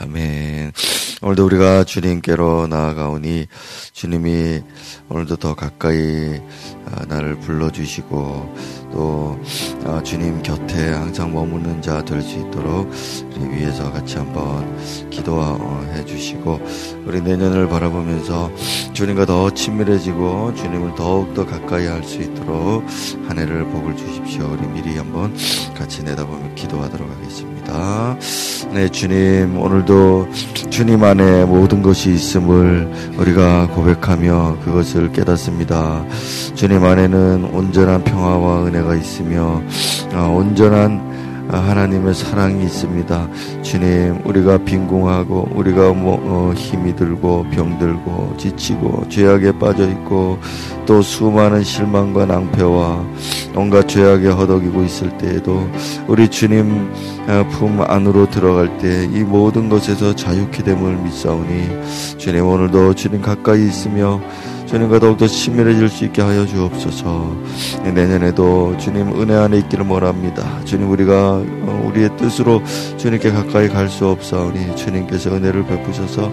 아멘. 오늘도 우리가 주님께로 나아가오니 주님이 오늘도 더 가까이 나를 불러주시고 또 주님 곁에 항상 머무는 자 될 수 있도록 우리 위에서 같이 한번 기도해 주시고 우리 내년을 바라보면서 주님과 더 친밀해지고 주님을 더욱더 가까이 할 수 있도록 한 해를 복을 주십시오. 우리 미리 한번 같이 내다보며 기도하도록 하겠습니다. 네, 주님 오늘도 주님 안에 모든 것이 있음을 우리가 고백하며 그것을 깨닫습니다. 주님 안에는 온전한 평화와 은혜가 있으며 온전한 하나님의 사랑이 있습니다. 주님, 우리가 빈궁하고 우리가 힘이 들고 병들고 지치고 죄악에 빠져있고 또 수많은 실망과 낭패와 온갖 죄악에 허덕이고 있을 때에도 우리 주님 품 안으로 들어갈 때 이 모든 것에서 자유케 됨을 믿사오니 주님 오늘도 주님 가까이 있으며 주님과 더욱더 친밀해질 수 있게 하여 주옵소서. 내년에도 주님 은혜 안에 있기를 원합니다. 주님 우리가 우리의 뜻으로 주님께 가까이 갈 수 없사오니 주님께서 은혜를 베푸셔서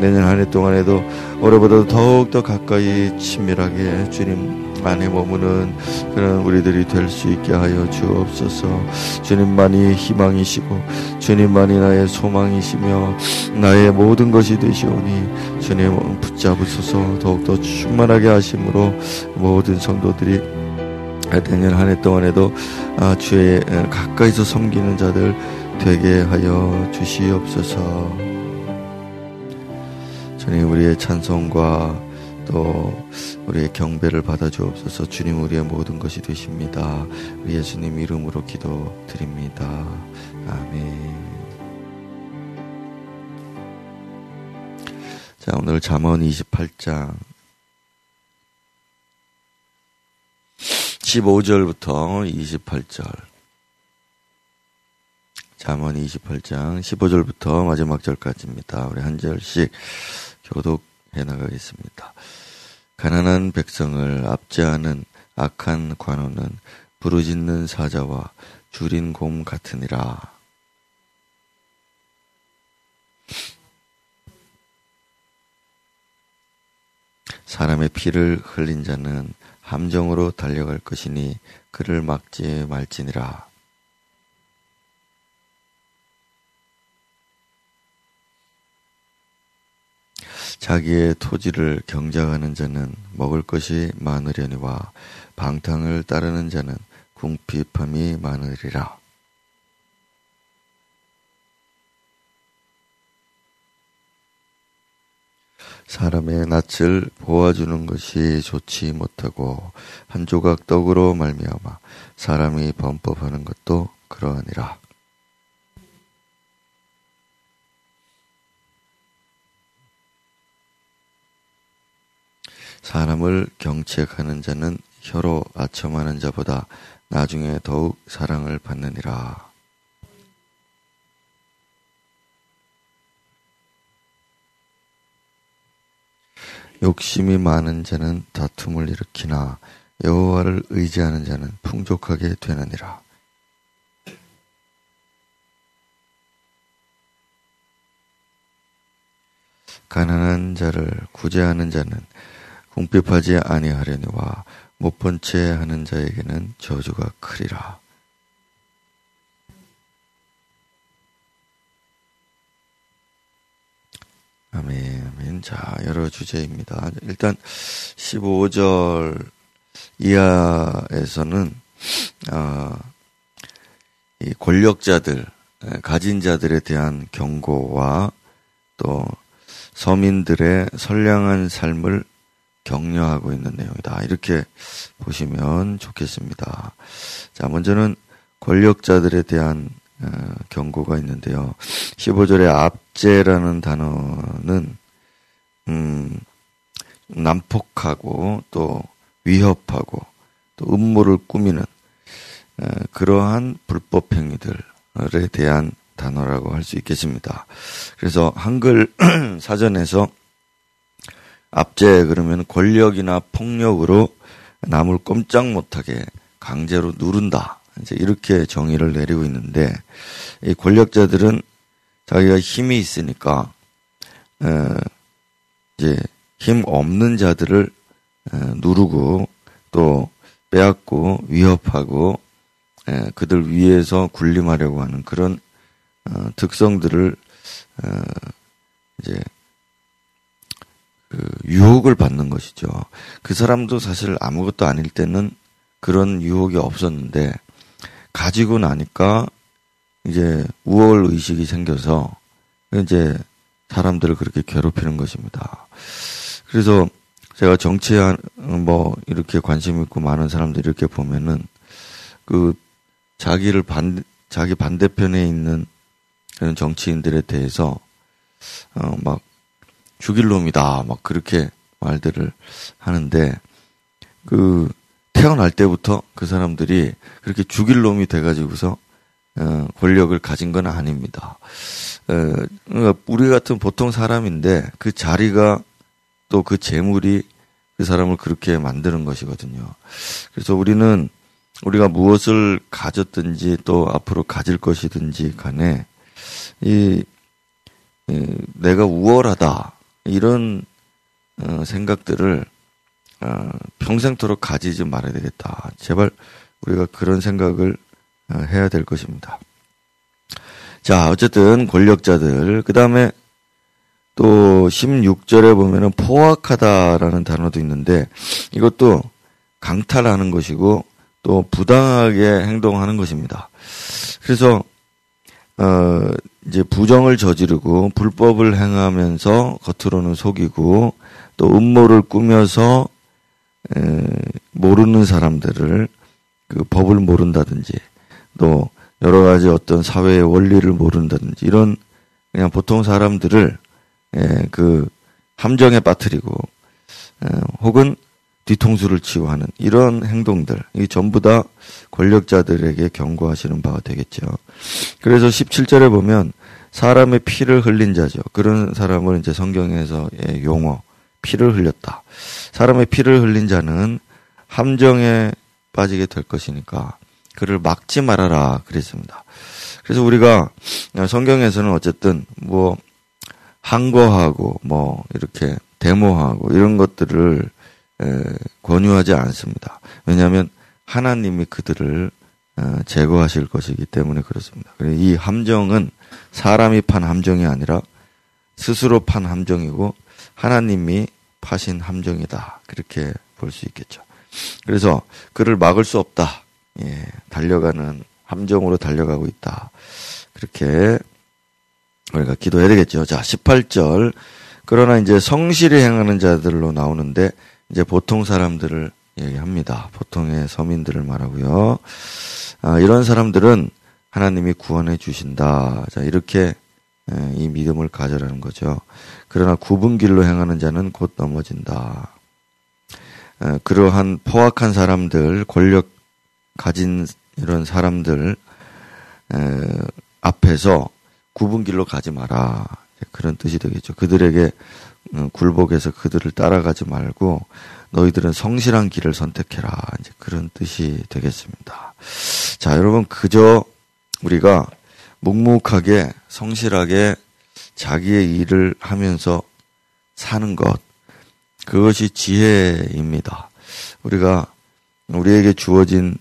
내년 한 해 동안에도 올해보다도 더욱더 가까이 친밀하게 주님 안에 머무는 그런 우리들이 될 수 있게 하여 주옵소서. 주님만이 희망이시고 주님만이 나의 소망이시며 나의 모든 것이 되시오니 주님 붙잡으소서. 더욱더 충만하게 하심으로 모든 성도들이 내년 한 해 동안에도 주의 가까이서 섬기는 자들 되게 하여 주시옵소서. 주님 우리의 찬송과 또 우리의 경배를 받아주옵소서. 주님 우리의 모든 것이 되십니다. 우리 예수님 이름으로 기도드립니다. 아멘. 자, 오늘 잠언 28장 15절부터 28절, 잠언 28장 15절부터 마지막 절까지입니다. 우리 한 절씩 교독해 나가겠습니다. 가난한 백성을 압제하는 악한 관원은 부르짖는 사자와 주린 곰 같으니라. 사람의 피를 흘린 자는 함정으로 달려갈 것이니 그를 막지 말지니라. 자기의 토지를 경작하는 자는 먹을 것이 많으려니와 방탕을 따르는 자는 궁핍함이 많으리라. 사람의 낯을 보아주는 것이 좋지 못하고 한 조각 떡으로 말미암아 사람이 범법하는 것도 그러하니라. 사람을 경책하는 자는 혀로 아첨하는 자보다 나중에 더욱 사랑을 받느니라. 욕심이 많은 자는 다툼을 일으키나 여호와를 의지하는 자는 풍족하게 되느니라. 가난한 자를 구제하는 자는 궁핍하지 아니하려니와 못 본 채 하는 자에게는 저주가 크리라. 아멘, 아멘. 자, 여러 주제입니다. 일단 15절 이하에서는 이 권력자들, 가진 자들에 대한 경고와 또 서민들의 선량한 삶을 격려하고 있는 내용이다. 이렇게 보시면 좋겠습니다. 자, 먼저는 권력자들에 대한 경고가 있는데요. 15절의 압제라는 단어는 난폭하고 또 위협하고 또 음모를 꾸미는 그러한 불법 행위들에 대한 단어라고 할 수 있겠습니다. 그래서 한글 사전에서 압제 그러면 권력이나 폭력으로 남을 꼼짝 못하게 강제로 누른다. 이제 이렇게 정의를 내리고 있는데 이 권력자들은 자기가 힘이 있으니까 이제 힘 없는 자들을 누르고 또 빼앗고 위협하고 그들 위에서 군림하려고 하는 그런 특성들을 이제 그 유혹을 받는 것이죠. 그 사람도 사실 아무것도 아닐 때는 그런 유혹이 없었는데 가지고 나니까 이제 우월 의식이 생겨서 이제 사람들을 그렇게 괴롭히는 것입니다. 그래서 제가 정치에 뭐 이렇게 관심 있고 많은 사람들이 이렇게 보면은 그 자기 반대편에 있는 그런 정치인들에 대해서 막 죽일 놈이다 막 그렇게 말들을 하는데 그 태어날 때부터 그 사람들이 그렇게 죽일 놈이 돼가지고서 권력을 가진 건 아닙니다. 그러니까 우리 같은 보통 사람인데 그 자리가 또 그 재물이 그 사람을 그렇게 만드는 것이거든요. 그래서 우리는 우리가 무엇을 가졌든지 또 앞으로 가질 것이든지 간에 내가 우월하다 이런 생각들을 평생토록 가지지 말아야 되겠다. 제발 우리가 그런 생각을 해야 될 것입니다. 자, 어쨌든 권력자들. 그 다음에 또 16절에 보면은 포악하다라는 단어도 있는데 이것도 강탈하는 것이고 또 부당하게 행동하는 것입니다. 그래서 이제 부정을 저지르고 불법을 행하면서 겉으로는 속이고 또 음모를 꾸며서 모르는 사람들을 그 법을 모른다든지 또 여러 가지 어떤 사회의 원리를 모른다든지 이런 그냥 보통 사람들을 그 함정에 빠뜨리고 혹은 뒤통수를 치고 하는 이런 행동들 이 전부 다 권력자들에게 경고하시는 바가 되겠죠. 그래서 17절에 보면 사람의 피를 흘린 자죠. 그런 사람을 이제 성경에서의 용어 피를 흘렸다. 사람의 피를 흘린 자는 함정에 빠지게 될 것이니까 그를 막지 말아라 그랬습니다. 그래서 우리가 성경에서는 어쨌든 뭐 항거하고 뭐 이렇게 데모하고 이런 것들을 권유하지 않습니다. 왜냐하면 하나님이 그들을 제거하실 것이기 때문에 그렇습니다. 이 함정은 사람이 판 함정이 아니라 스스로 판 함정이고 하나님이 파신 함정이다. 그렇게 볼 수 있겠죠. 그래서 그를 막을 수 없다. 예, 달려가는 함정으로 달려가고 있다. 그렇게 우리가 기도해야 되겠죠. 자, 18절. 그러나 이제 성실히 행하는 자들로 나오는데 이제 보통 사람들을 얘기합니다. 보통의 서민들을 말하고요. 이런 사람들은 하나님이 구원해 주신다. 자, 이렇게 이 믿음을 가져라는 거죠. 그러나 굽은 길로 행하는 자는 곧 넘어진다. 그러한 포악한 사람들, 권력 가진 이런 사람들 앞에서 굽은 길로 가지 마라. 그런 뜻이 되겠죠. 그들에게 굴복해서 그들을 따라가지 말고 너희들은 성실한 길을 선택해라. 이제 그런 뜻이 되겠습니다. 자, 여러분 그저 우리가 묵묵하게 성실하게 자기의 일을 하면서 사는 것 그것이 지혜입니다. 우리에게 주어진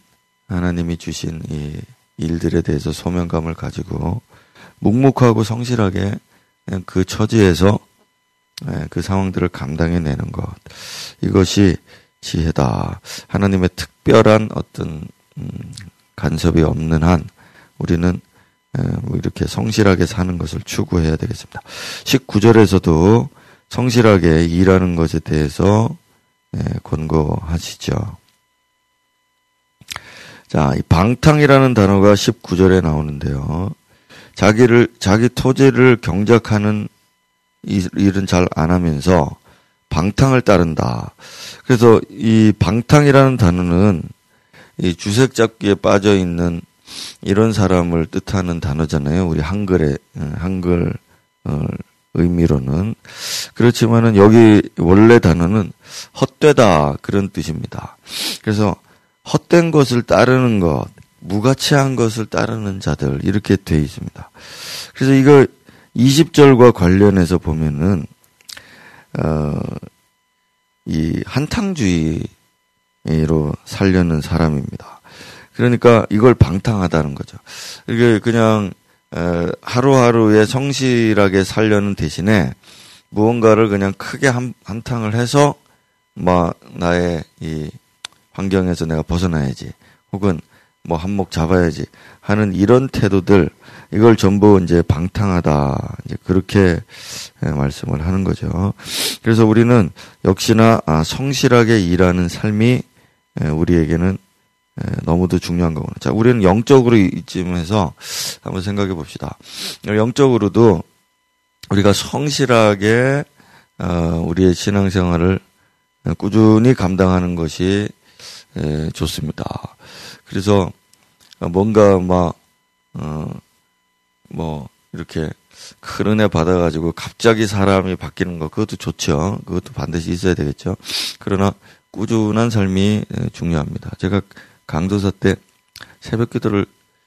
하나님이 주신 이 일들에 대해서 소명감을 가지고 묵묵하고 성실하게 그 처지에서 그 상황들을 감당해내는 것 이것이 지혜다. 하나님의 특별한 어떤 간섭이 없는 한 우리는 이렇게 성실하게 사는 것을 추구해야 되겠습니다. 19절에서도 성실하게 일하는 것에 대해서 권고하시죠. 자, 이 방탕이라는 단어가 19절에 나오는데요. 자기 토지를 경작하는 일은 잘 안 하면서 방탕을 따른다. 그래서 이 방탕이라는 단어는 이 주색 잡기에 빠져 있는 이런 사람을 뜻하는 단어잖아요. 우리 한글 의미로는 그렇지만은 여기 원래 단어는 헛되다 그런 뜻입니다. 그래서 헛된 것을 따르는 것, 무가치한 것을 따르는 자들 이렇게 돼 있습니다. 그래서 이거 20절과 관련해서 보면은 이 한탕주의로 살려는 사람입니다. 그러니까 이걸 방탕하다는 거죠. 이게 그냥 하루하루에 성실하게 살려는 대신에 무언가를 그냥 크게 한탕을 해서 막 나의 이 환경에서 내가 벗어나야지, 혹은 뭐 한몫 잡아야지 하는 이런 태도들, 이걸 전부 이제 방탕하다, 이제 그렇게 말씀을 하는 거죠. 그래서 우리는 역시나 성실하게 일하는 삶이 우리에게는 너무도 중요한 거구나. 자, 우리는 영적으로 이쯤에서 한번 생각해 봅시다. 영적으로도 우리가 성실하게 우리의 신앙생활을 꾸준히 감당하는 것이 좋습니다. 그래서 뭔가 막 뭐 이렇게 큰 은혜 받아가지고 갑자기 사람이 바뀌는 거, 그것도 좋죠. 그것도 반드시 있어야 되겠죠. 그러나 꾸준한 삶이 중요합니다. 제가 강도사 때 새벽 기도를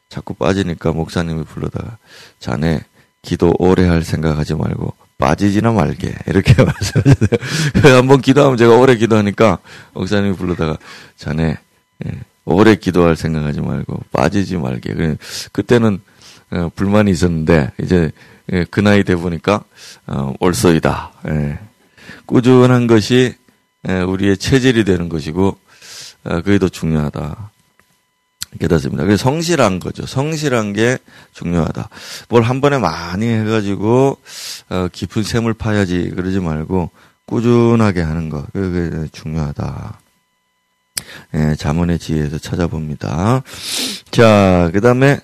자꾸 빠지니까 목사님이 불러다가, 자네 기도 오래 할 생각하지 말고 빠지지나 말게, 이렇게 말씀하셨어요. 한번 기도하면 제가 오래 기도하니까 목사님이 불러다가, 자네 오래 기도할 생각하지 말고 빠지지 말게. 그때는 불만이 있었는데 이제 그 나이 돼 보니까 옳소이다. 꾸준한 것이 우리의 체질이 되는 것이고 그게 더 중요하다 깨닫습니다. 그래서 성실한 거죠. 성실한 게 중요하다. 뭘 한 번에 많이 해가지고 깊은 샘을 파야지 그러지 말고 꾸준하게 하는 거, 그게 중요하다. 예, 자문의 지혜에서 찾아봅니다. 자, 그 다음에,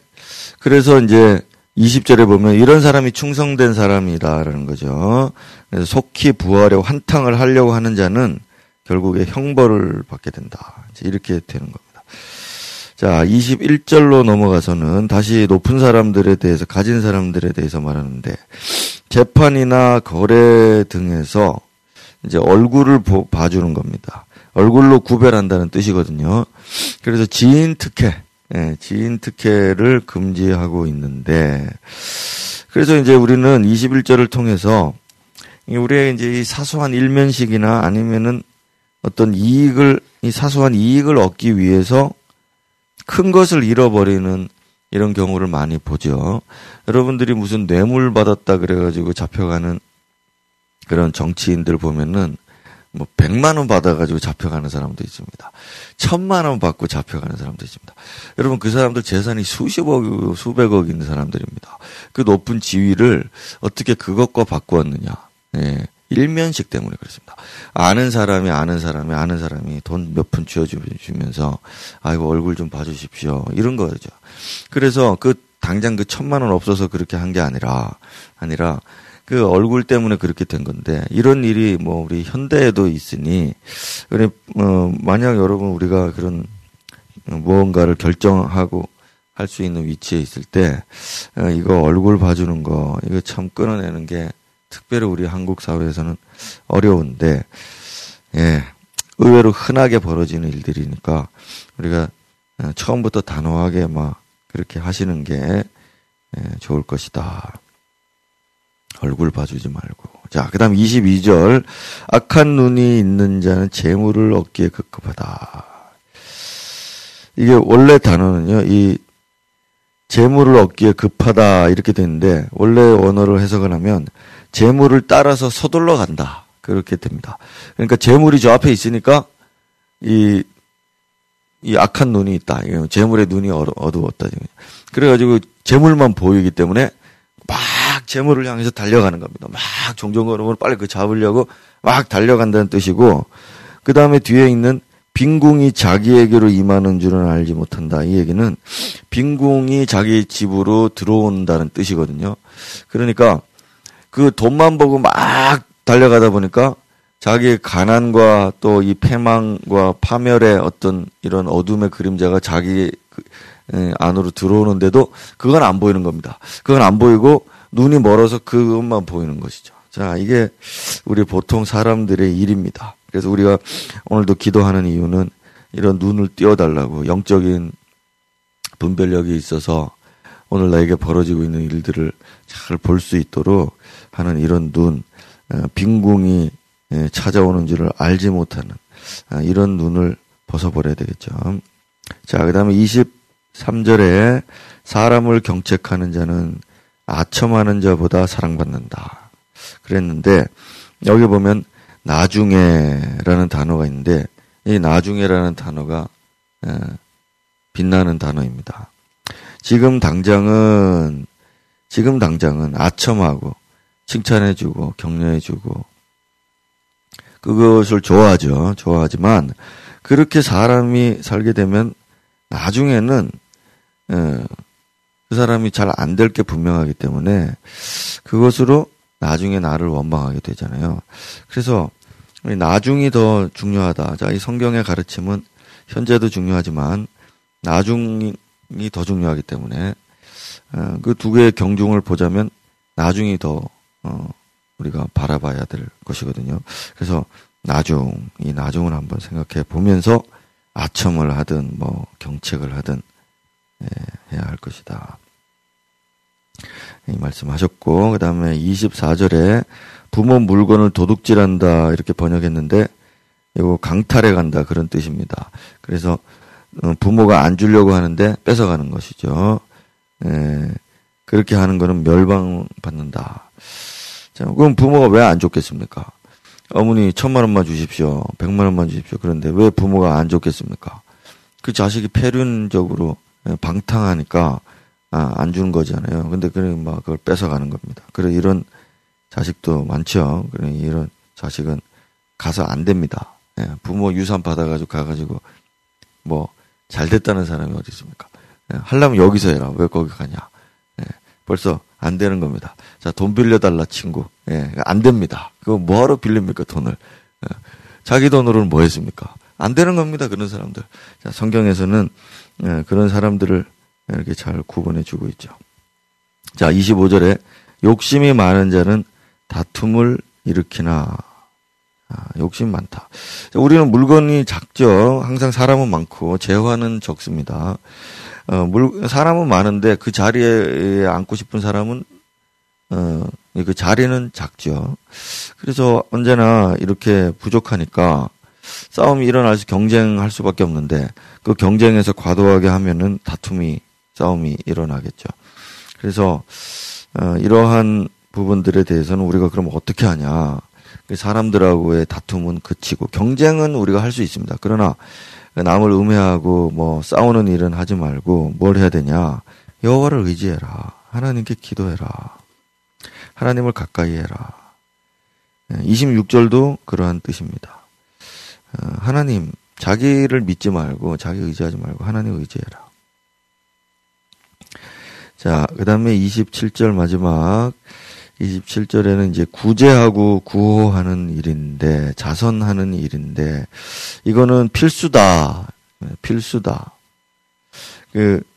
그래서 이제 20절에 보면 이런 사람이 충성된 사람이다라는 거죠. 그래서 속히 부하려고 한탕을 하려고 하는 자는 결국에 형벌을 받게 된다. 이제 이렇게 되는 겁니다. 자, 21절로 넘어가서는 다시 높은 사람들에 대해서, 가진 사람들에 대해서 말하는데, 재판이나 거래 등에서 이제 얼굴을 봐주는 겁니다. 얼굴로 구별한다는 뜻이거든요. 그래서 지인 특혜를 금지하고 있는데, 그래서 이제 우리는 21절을 통해서 우리의 이제 이 사소한 일면식이나 아니면은 어떤 이익을, 이 사소한 이익을 얻기 위해서 큰 것을 잃어버리는 이런 경우를 많이 보죠. 여러분들이 무슨 뇌물 받았다 그래가지고 잡혀가는 그런 정치인들 보면은 뭐 100만 원 받아가지고 잡혀가는 사람도 있습니다. 1000만 원 받고 잡혀가는 사람도 있습니다. 여러분, 그 사람들 재산이 수십억, 수백억 있는 사람들입니다. 그 높은 지위를 어떻게 그것과 바꾸었느냐. 예, 일면식 때문에 그렇습니다. 아는 사람이 돈 몇 푼 쥐어주면서, 아이고 얼굴 좀 봐주십시오, 이런 거죠. 그래서 그 당장 그 1000만 원 없어서 그렇게 한 게 아니라 그 얼굴 때문에 그렇게 된 건데, 이런 일이 뭐 우리 현대에도 있으니, 만약 여러분 우리가 그런 무언가를 결정하고 할 수 있는 위치에 있을 때, 이거 얼굴 봐주는 거, 이거 참 끊어내는 게 특별히 우리 한국 사회에서는 어려운데, 예, 의외로 흔하게 벌어지는 일들이니까 우리가 처음부터 단호하게 막 그렇게 하시는 게 좋을 것이다. 얼굴 봐주지 말고. 자, 그 다음 22절. 악한 눈이 있는 자는 재물을 얻기에 급급하다. 이게 원래 단어는요, 이 재물을 얻기에 급하다 이렇게 되는데, 원래 원어를 해석을 하면 재물을 따라서 서둘러 간다, 그렇게 됩니다. 그러니까 재물이 저 앞에 있으니까 이 악한 눈이 있다. 재물의 눈이 어두웠다. 그래가지고 재물만 보이기 때문에 막 재물을 향해서 달려가는 겁니다. 막 종종걸음으로 빨리 그 잡으려고 막 달려간다는 뜻이고, 그 다음에 뒤에 있는 빈궁이 자기에게로 임하는 줄은 알지 못한다. 이 얘기는 빈궁이 자기 집으로 들어온다는 뜻이거든요. 그러니까 그 돈만 보고 막 달려가다 보니까 자기의 가난과 또 이 패망과 파멸의 어떤 이런 어둠의 그림자가 자기 안으로 들어오는데도 그건 안 보이는 겁니다. 그건 안 보이고 눈이 멀어서 그것만 보이는 것이죠. 자, 이게 우리 보통 사람들의 일입니다. 그래서 우리가 오늘도 기도하는 이유는 이런 눈을 띄워달라고, 영적인 분별력이 있어서 오늘 나에게 벌어지고 있는 일들을 잘 볼 수 있도록 하는 이런 눈, 빈궁이 찾아오는 줄을 알지 못하는 이런 눈을 벗어버려야 되겠죠. 자, 그 다음에 23절에 사람을 경책하는 자는 아첨하는 자보다 사랑받는다 그랬는데, 여기 보면 나중에라는 단어가 있는데, 이 나중에라는 단어가 빛나는 단어입니다. 지금 당장은 아첨하고 칭찬해주고 격려해주고 그것을 좋아하죠. 좋아하지만 그렇게 사람이 살게 되면 나중에는 그 사람이 잘 안 될 게 분명하기 때문에 그것으로 나중에 나를 원망하게 되잖아요. 그래서 나중이 더 중요하다. 자, 이 성경의 가르침은 현재도 중요하지만 나중이 더 중요하기 때문에 그 두 개의 경중을 보자면 나중이 더 우리가 바라봐야 될 것이거든요. 그래서 나중을 한번 생각해 보면서 아첨을 하든 뭐 경책을 하든 해야 할 것이다. 이 말씀하셨고, 그 다음에 24절에 부모 물건을 도둑질한다 이렇게 번역했는데, 이거 강탈해 간다 그런 뜻입니다. 그래서 부모가 안 주려고 하는데 뺏어가는 것이죠. 그렇게 하는 거는 멸망받는다. 자, 그럼 부모가 왜 안 좋겠습니까? 어머니 1000만 원만 주십시오, 100만 원만 주십시오. 그런데 왜 부모가 안 좋겠습니까? 그 자식이 폐륜적으로 방탕하니까 안 주는 거잖아요. 근데 막 그걸 뺏어가는 겁니다. 그래, 이런 자식도 많죠. 그래, 이런 자식은 가서 안 됩니다. 예, 부모 유산 받아가지고 가가지고 뭐 잘 됐다는 사람이 어디 있습니까? 예, 하려면 여기서 해라. 왜 거기 가냐? 예, 벌써 안 되는 겁니다. 자, 돈 빌려달라 친구. 예, 안 됩니다. 그거 뭐하러 빌립니까 돈을? 예, 자기 돈으로는 뭐 했습니까? 안 되는 겁니다, 그런 사람들. 자, 성경에서는 그런 사람들을 이렇게 잘 구분해주고 있죠. 자, 25절에 욕심이 많은 자는 다툼을 일으키나. 욕심 많다. 자, 우리는 물건이 작죠. 항상 사람은 많고 재화는 적습니다. 사람은 많은데 그 자리에 앉고 싶은 사람은 그 자리는 작죠. 그래서 언제나 이렇게 부족하니까 싸움이 일어날 경쟁할 수밖에 없는데, 그 경쟁에서 과도하게 하면은 싸움이 일어나겠죠. 그래서 이러한 부분들에 대해서는 우리가 그럼 어떻게 하냐. 사람들하고의 다툼은 그치고 경쟁은 우리가 할 수 있습니다. 그러나 남을 음해하고 뭐 싸우는 일은 하지 말고 뭘 해야 되냐. 여호와를 의지해라. 하나님께 기도해라. 하나님을 가까이 해라. 26절도 그러한 뜻입니다. 하나님, 자기를 믿지 말고 자기 의지하지 말고 하나님 의지해라. 자, 그 다음에 27절 마지막 27절에는 이제 구제하고 구호하는 일인데, 자선하는 일인데, 이거는 필수다.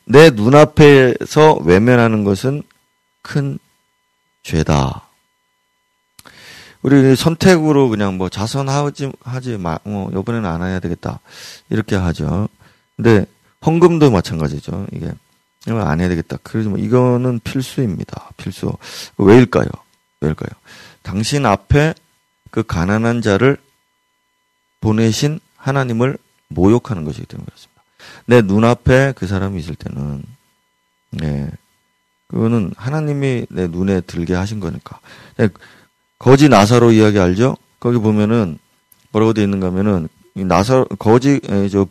내 눈앞에서 외면하는 것은 큰 죄다. 우리 선택으로 그냥 뭐 요번에는 안 해야 되겠다 이렇게 하죠. 근데 헌금도 마찬가지죠. 이게 안 해야 되겠다. 그러지 뭐 이거는 필수입니다. 필수. 왜일까요? 당신 앞에 그 가난한 자를 보내신 하나님을 모욕하는 것이기 때문에 그렇습니다. 내 눈앞에 그 사람이 있을 때는, 그거는 하나님이 내 눈에 들게 하신 거니까. 거지 나사로 이야기 알죠? 거기 보면은 뭐라고 되어 있는가 하면은,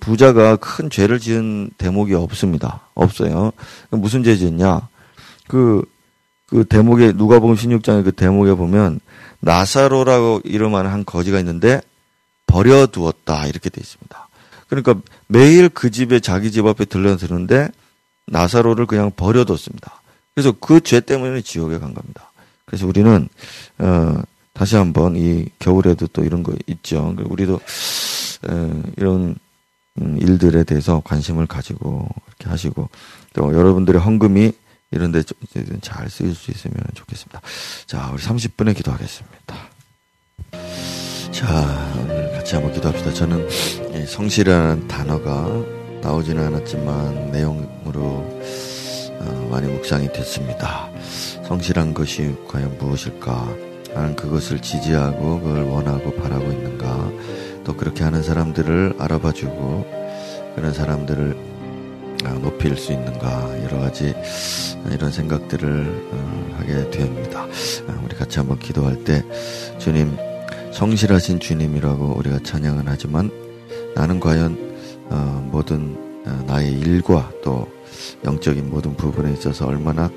부자가 큰 죄를 지은 대목이 없습니다. 없어요. 무슨 죄 지었냐? 그 대목에, 누가복음 16장에 그 대목에 보면 나사로라고 이름하는 한 거지가 있는데 버려두었다 이렇게 되어 있습니다. 그러니까 매일 그 집에, 자기 집 앞에 들러드는데 나사로를 그냥 버려뒀습니다. 그래서 그 죄 때문에 지옥에 간 겁니다. 그래서 우리는 다시 한번 이 겨울에도 또 이런 거 있죠. 우리도 이런 일들에 대해서 관심을 가지고 이렇게 하시고, 또 여러분들의 헌금이 이런 데 잘 쓰일 수 있으면 좋겠습니다. 자, 우리 30분에 기도하겠습니다. 자, 오늘 같이 한번 기도합시다. 저는 성실이라는 단어가 나오지는 않았지만 내용으로 많이 묵상이 됐습니다. 성실한 것이 과연 무엇일까? 나는 그것을 지지하고 그걸 원하고 바라고 있는가? 또 그렇게 하는 사람들을 알아봐주고 그런 사람들을 높일 수 있는가? 여러 가지 이런 생각들을 하게 됩니다. 우리 같이 한번 기도할 때 주님, 성실하신 주님이라고 우리가 찬양은 하지만 나는 과연 모든 나의 일과 또 영적인 모든 부분에 있어서 얼마나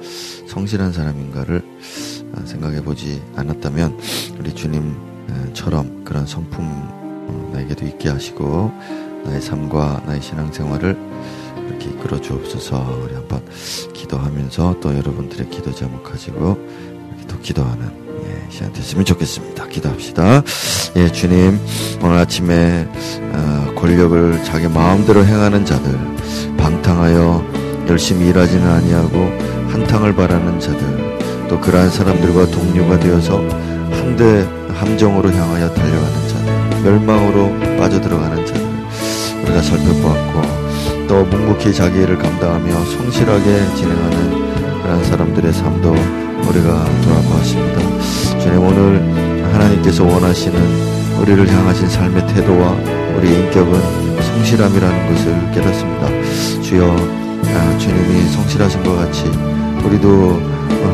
성실한 사람인가를 생각해보지 않았다면 우리 주님처럼 그런 성품 나에게도 있게 하시고 나의 삶과 나의 신앙생활을 이렇게 이끌어 주옵소서. 우리 한번 기도하면서 또 여러분들의 기도 제목 가지고 이렇게 또 기도하는 시간 됐으면 좋겠습니다. 기도합시다. 예, 주님, 오늘 아침에 권력을 자기 마음대로 행하는 자들, 방탕하여 열심히 일하지는 아니하고 한탕을 바라는 자들, 또 그러한 사람들과 동료가 되어서 한대 함정으로 향하여 달려가는 자들, 멸망으로 빠져들어가는 자들 우리가 살펴보았고, 또 묵묵히 자기 일을 감당하며 성실하게 진행하는 그러한 사람들의 삶도 우리가 돌아보았습니다. 주님, 오늘 하나님께서 원하시는 우리를 향하신 삶의 태도와 우리 인격은 성실함이라는 것을 깨닫습니다. 주여, 주님이 성실하신 것 같이 우리도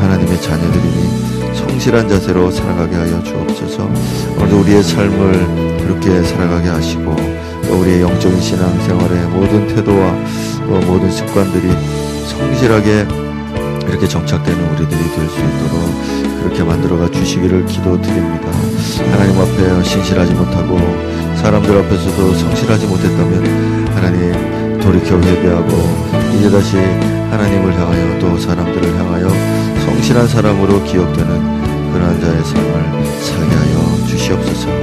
하나님의 자녀들이니 성실한 자세로 살아가게 하여 주옵소서. 오늘도 우리의 삶을 그렇게 살아가게 하시고 또 우리의 영적인 신앙생활의 모든 태도와 모든 습관들이 성실하게 이렇게 정착되는 우리들이 될 수 있도록 그렇게 만들어가 주시기를 기도드립니다. 하나님 앞에 신실하지 못하고 사람들 앞에서도 성실하지 못했다면 하나님 돌이켜 회개하고 이제 다시 하나님을 향하여 또 사람들을 향하여 성실한 사람으로 기억되는 그러한 자의 삶을 살게 하여 주시옵소서.